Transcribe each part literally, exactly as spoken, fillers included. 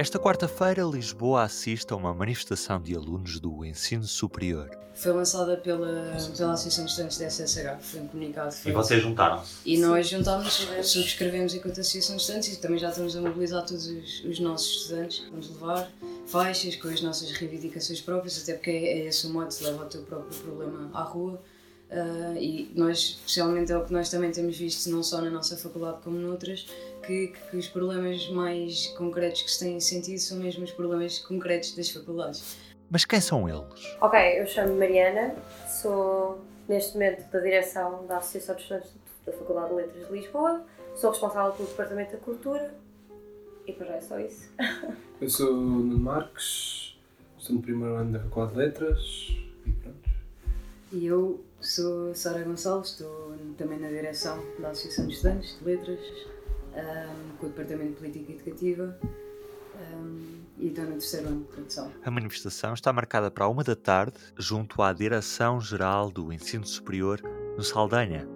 Esta quarta-feira, Lisboa assiste a uma manifestação de alunos do ensino superior. Foi lançada pela, pela Associação de Estudantes da S S H, foi um comunicado. Foi... E vocês juntaram-se? E nós juntámos, subscrevemos enquanto Associação de Estudantes e também já estamos a mobilizar todos os, os nossos estudantes. Vamos levar faixas com as nossas reivindicações próprias, até porque é esse o modo de levar o teu próprio problema à rua. Uh, e nós, especialmente, é o que nós também temos visto, não só na nossa faculdade como noutras, que, que os problemas mais concretos que se têm sentido são mesmo os problemas concretos das faculdades. Mas quem são eles? Ok, eu chamo-me Mariana, sou neste momento da direção da Associação de Estudantes da Faculdade de Letras de Lisboa, sou responsável pelo Departamento da Cultura e por já é só isso. Eu sou o Nuno Marques, estou no primeiro ano da Faculdade de Letras e pronto. E eu sou Sara Gonçalves, estou também na direção da Associação de Estudantes de Letras, um, com o Departamento de Política Educativa um, e estou no terceiro ano de produção. A manifestação está marcada para a uma da tarde, junto à Direção-Geral do Ensino Superior, no Saldanha.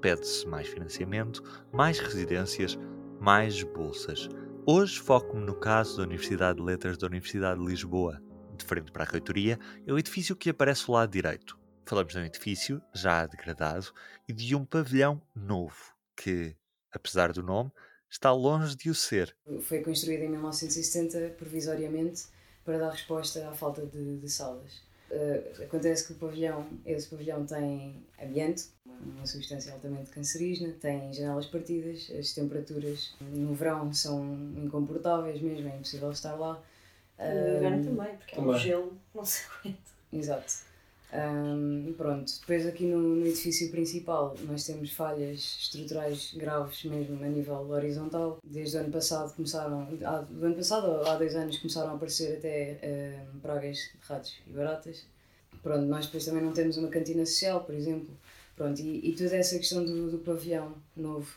Pede-se mais financiamento, mais residências, mais bolsas. Hoje foco-me no caso da Universidade de Letras da Universidade de Lisboa. De frente para a reitoria, é o edifício que aparece do lado direito. Falamos de um edifício já degradado e de um pavilhão novo, que, apesar do nome, está longe de o ser. Foi construído em mil novecentos e setenta, provisoriamente, para dar resposta à falta de, de salas. Uh, acontece que o pavilhão, esse pavilhão tem amianto, uma substância altamente cancerígena, tem janelas partidas, as temperaturas no verão são incomportáveis mesmo, é impossível estar lá. Uh, no inverno também, porque é um gelo, não se aguenta. Exato. Um, pronto, depois aqui no, no edifício principal nós temos falhas estruturais graves mesmo a nível horizontal. Desde o ano passado começaram, há, do ano passado ou há dois anos começaram a aparecer até um, pragas de ratos e baratas. Pronto, nós depois também não temos uma cantina social, por exemplo. Pronto, e, e toda essa questão do, do pavilhão novo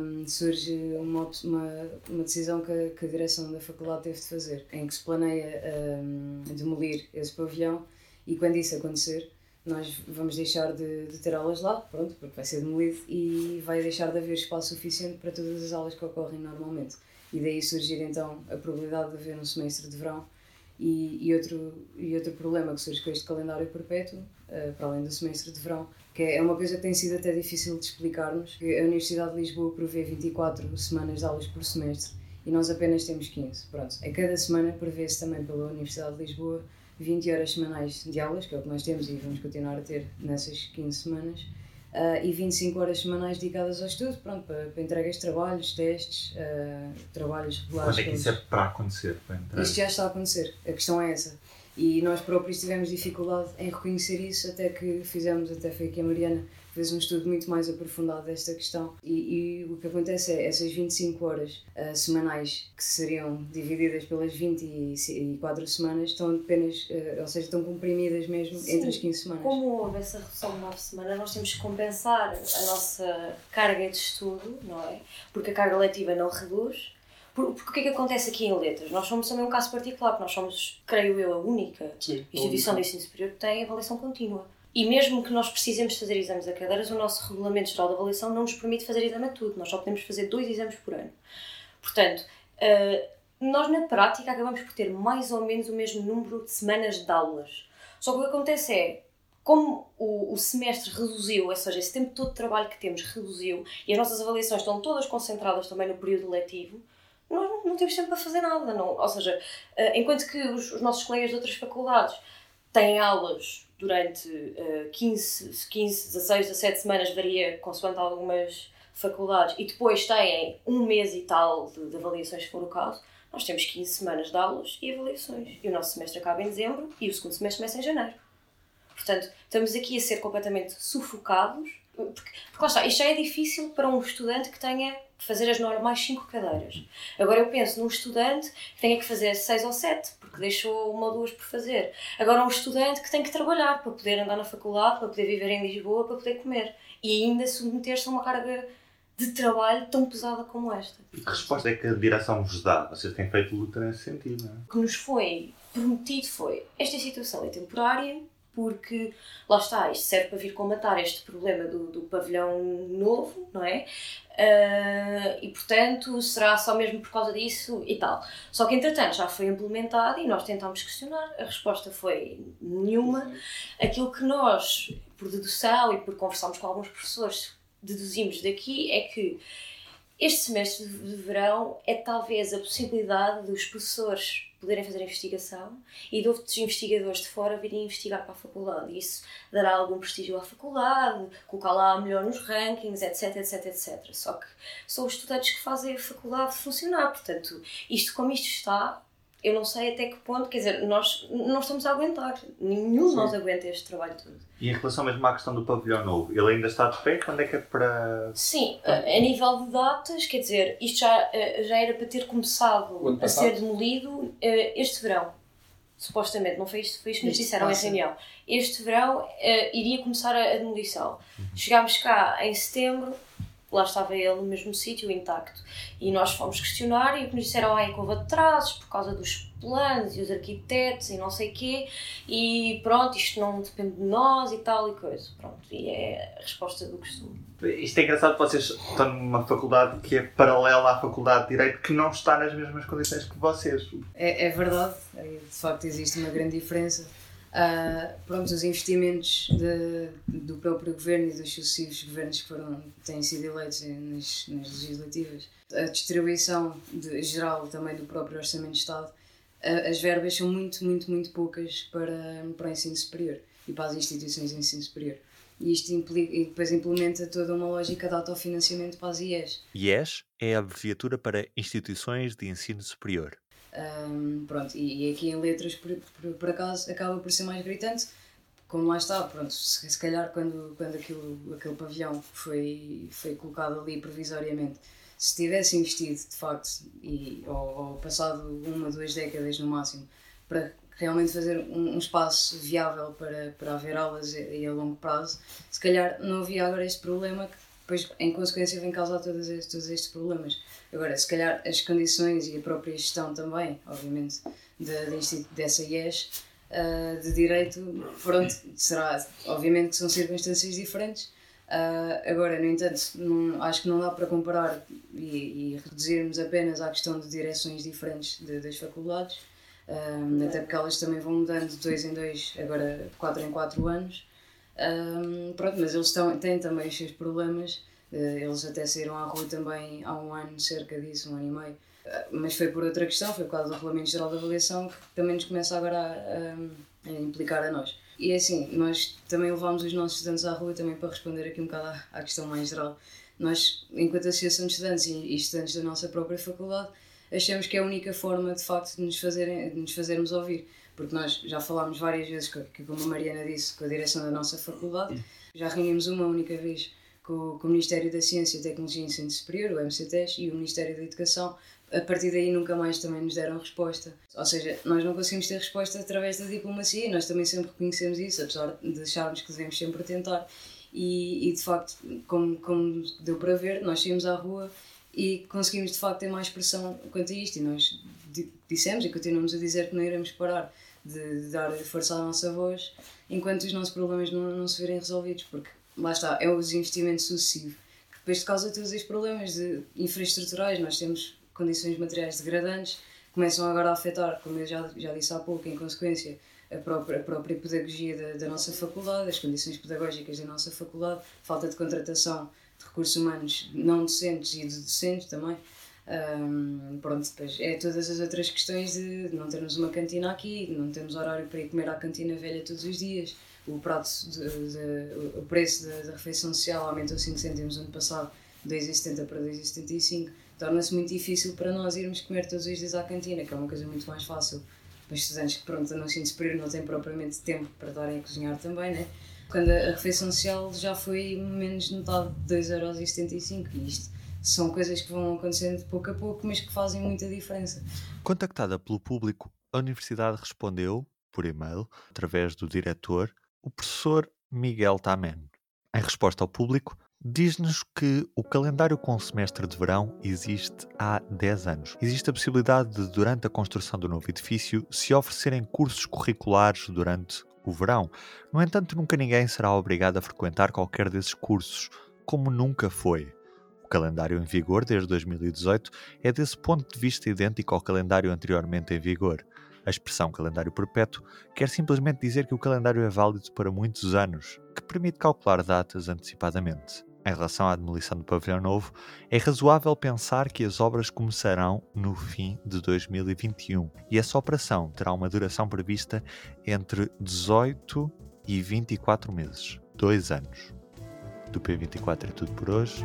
um, surge uma, uma, uma decisão que a, que a direção da faculdade teve de fazer, em que se planeia um, demolir esse pavilhão. E quando isso acontecer, nós vamos deixar de, de ter aulas lá, pronto, porque vai ser demolido e vai deixar de haver espaço suficiente para todas as aulas que ocorrem normalmente. E daí surgir então a probabilidade de haver um semestre de verão e, e, outro, e outro problema que surge com este calendário perpétuo, uh, para além do semestre de verão, que é uma coisa que tem sido até difícil de explicarmos. A Universidade de Lisboa prevê vinte e quatro semanas de aulas por semestre e nós apenas temos quinze. Pronto. A cada semana prevê-se também pela Universidade de Lisboa vinte horas semanais de aulas, que é o que nós temos e vamos continuar a ter nessas quinze semanas, uh, e vinte e cinco horas semanais dedicadas ao estudo, pronto, para, para entregas de trabalhos, testes, uh, trabalhos regulares. Quando é que isso é para acontecer? Para entrar? Isto já está a acontecer, a questão é essa. E nós próprios tivemos dificuldade em reconhecer isso, até que fizemos, até foi aqui a Mariana, fez um estudo muito mais aprofundado desta questão. E, e o que acontece é, essas vinte e cinco horas uh, semanais, que seriam divididas pelas vinte e quatro semanas, estão apenas, uh, ou seja, estão comprimidas mesmo. Sim, entre as quinze semanas. Como houve essa redução de nove semanas, nós temos que compensar a nossa carga de estudo, não é? Porque a carga letiva não reduz. Porque o que é que acontece aqui em Letras? Nós somos também um caso particular, porque nós somos, creio eu, a única Sim, instituição de ensino superior que tem avaliação contínua. E mesmo que nós precisemos fazer exames a cadeiras, o nosso Regulamento Geral de Avaliação não nos permite fazer exame a tudo. Nós só podemos fazer dois exames por ano. Portanto, nós na prática acabamos por ter mais ou menos o mesmo número de semanas de aulas. Só que o que acontece é, como o, o semestre reduziu, ou seja, esse tempo todo de trabalho que temos reduziu, e as nossas avaliações estão todas concentradas também no período letivo, nós não, não temos tempo para fazer nada, não. Ou seja, enquanto que os, os nossos colegas de outras faculdades têm aulas durante uh, quinze, quinze, dezasseis, dezassete semanas, varia consoante algumas faculdades, e depois têm um mês e tal de, de avaliações, se for o caso, nós temos quinze semanas de aulas e avaliações. E o nosso semestre acaba em dezembro e o segundo semestre começa em janeiro. Portanto, estamos aqui a ser completamente sufocados, porque, porque lá está, isto já é difícil para um estudante que tenha fazer as normais cinco cadeiras. Agora eu penso num estudante que tenha que fazer seis ou sete, porque deixou uma ou duas por fazer. Agora um estudante que tem que trabalhar para poder andar na faculdade, para poder viver em Lisboa, para poder comer. E ainda submeter-se a uma carga de trabalho tão pesada como esta. E que resposta é que a direção vos dá? Vocês têm feito luta nesse sentido, não é? O que nos foi prometido foi, esta situação é temporária, porque, lá está, isto serve para vir combatar este problema do, do pavilhão novo, não é? Uh, e, portanto, será só mesmo por causa disso e tal. Só que, entretanto, já foi implementado e nós tentámos questionar, a resposta foi nenhuma. Aquilo que nós, por dedução e por conversarmos com alguns professores, deduzimos daqui é que este semestre de verão é talvez a possibilidade dos professores poderem fazer a investigação e de outros investigadores de fora virem investigar para a faculdade. Isso dará algum prestígio à faculdade, colocá-la melhor nos rankings, etc, etc, etcétera. Só que são os estudantes que fazem a faculdade funcionar, portanto, isto como isto está, eu não sei até que ponto, quer dizer, nós não estamos a aguentar, nenhum de nós aguenta este trabalho todo. E em relação mesmo à questão do pavilhão novo, ele ainda está de pé? Quando é que é para... Sim, a, a nível de datas, quer dizer, isto já, já era para ter começado a ser demolido este verão, supostamente, não foi isto, foi isto que nos disseram em reunião. Este verão iria começar a demolição. Uhum. Chegámos cá em setembro, lá estava ele no mesmo sítio, intacto. E nós fomos questionar e nos disseram ah, é que houve atrasos por causa dos planos e os arquitetos e não sei o quê. E pronto, isto não depende de nós e tal e coisa. Pronto, e é a resposta do costume. Isto é engraçado, vocês estão numa faculdade que é paralela à Faculdade de Direito, que não está nas mesmas condições que vocês. É, é verdade, de facto existe uma grande diferença. Uh, pronto, os investimentos de, do próprio governo e dos sucessivos governos que foram, têm sido eleitos nas, nas legislativas, a distribuição de, geral também do próprio Orçamento de Estado, uh, as verbas são muito, muito, muito poucas para, para o ensino superior e para as instituições de ensino superior. E isto implica, e depois implementa toda uma lógica de autofinanciamento para as I E S. I E S é a abreviatura para Instituições de Ensino Superior. Um, pronto, e, e aqui em letras por, por, por acaso acaba por ser mais gritante, como lá está, pronto, se, se calhar quando, quando aquilo, aquele pavilhão foi, foi colocado ali provisoriamente, se tivesse investido de facto, e, ou, ou passado uma, duas décadas no máximo, para realmente fazer um, um espaço viável para, para haver aulas e, e a longo prazo, se calhar não havia agora este problema que depois em consequência vem causar todos estes, todos estes problemas. Agora, se calhar as condições e a própria gestão também, obviamente, de, de, dessa I E S, uh, de direito, pronto, será, obviamente que são circunstâncias diferentes. Uh, agora, no entanto, não, acho que não dá para comparar e, e reduzirmos apenas à questão de direções diferentes de, das faculdades, um, até porque elas também vão mudando de dois em dois, agora de quatro em quatro anos. Um, pronto, mas eles tão, têm também os seus problemas. Eles até saíram à rua também há um ano, cerca disso, um ano e meio. Mas foi por outra questão, foi por causa do Regulamento Geral de Avaliação, que também nos começa agora a, a, a implicar a nós. E assim, nós também levámos os nossos estudantes à rua, também para responder aqui um bocado à, à questão mais geral. Nós, enquanto Associação de Estudantes e, e estudantes da nossa própria faculdade, achamos que é a única forma, de facto, de nos, fazerem, de nos fazermos ouvir. Porque nós já falámos várias vezes, que, que, como a Mariana disse, com a direção da nossa faculdade, já reunimos uma única vez com o Ministério da Ciência, Tecnologia e Ensino Superior, o M C T E S, e o Ministério da Educação. A partir daí nunca mais também nos deram resposta. Ou seja, nós não conseguimos ter resposta através da diplomacia, e nós também sempre reconhecemos isso, apesar de acharmos que devemos sempre tentar. E, e de facto, como, como deu para ver, nós saímos à rua e conseguimos de facto ter mais pressão quanto a isto. E nós dissemos e continuamos a dizer que não iremos parar de, de dar força à nossa voz, enquanto os nossos problemas não, não se virem resolvidos, porque lá está, é o desinvestimento sucessivo, que depois causa todos estes problemas de infraestruturais. Nós temos condições materiais degradantes, começam agora a afetar, como eu já, já disse há pouco, em consequência, a própria, a própria pedagogia da, da nossa faculdade, as condições pedagógicas da nossa faculdade, falta de contratação de recursos humanos não docentes e de docentes também. Um, pronto, depois é todas as outras questões de não termos uma cantina aqui, não termos horário para ir comer à cantina velha todos os dias, o, prato de, de, o preço da refeição social aumentou cinco cêntimos ano passado, de dois e setenta para dois e setenta e cinco, torna-se muito difícil para nós irmos comer todos os dias à cantina, que é uma coisa muito mais fácil para estudantes que, pronto, não se superior não têm propriamente tempo para estarem a cozinhar também, né? Quando a refeição social já foi menos de metade de dois e setenta e cinco euros, e isto são coisas que vão acontecendo de pouco a pouco, mas que fazem muita diferença. Contactada pelo público, a Universidade respondeu, por e-mail, através do diretor, o professor Miguel Tamen. Em resposta ao público, diz-nos que o calendário com o semestre de verão existe há dez anos. Existe a possibilidade de, durante a construção do novo edifício, se oferecerem cursos curriculares durante o verão. No entanto, nunca ninguém será obrigado a frequentar qualquer desses cursos, como nunca foi. O calendário em vigor desde dois mil e dezoito é desse ponto de vista idêntico ao calendário anteriormente em vigor. A expressão calendário perpétuo quer simplesmente dizer que o calendário é válido para muitos anos, que permite calcular datas antecipadamente. Em relação à demolição do pavilhão novo, é razoável pensar que as obras começarão no fim de dois mil e vinte e um e essa operação terá uma duração prevista entre dezoito e vinte e quatro meses, dois anos. Do P vinte e quatro é tudo por hoje.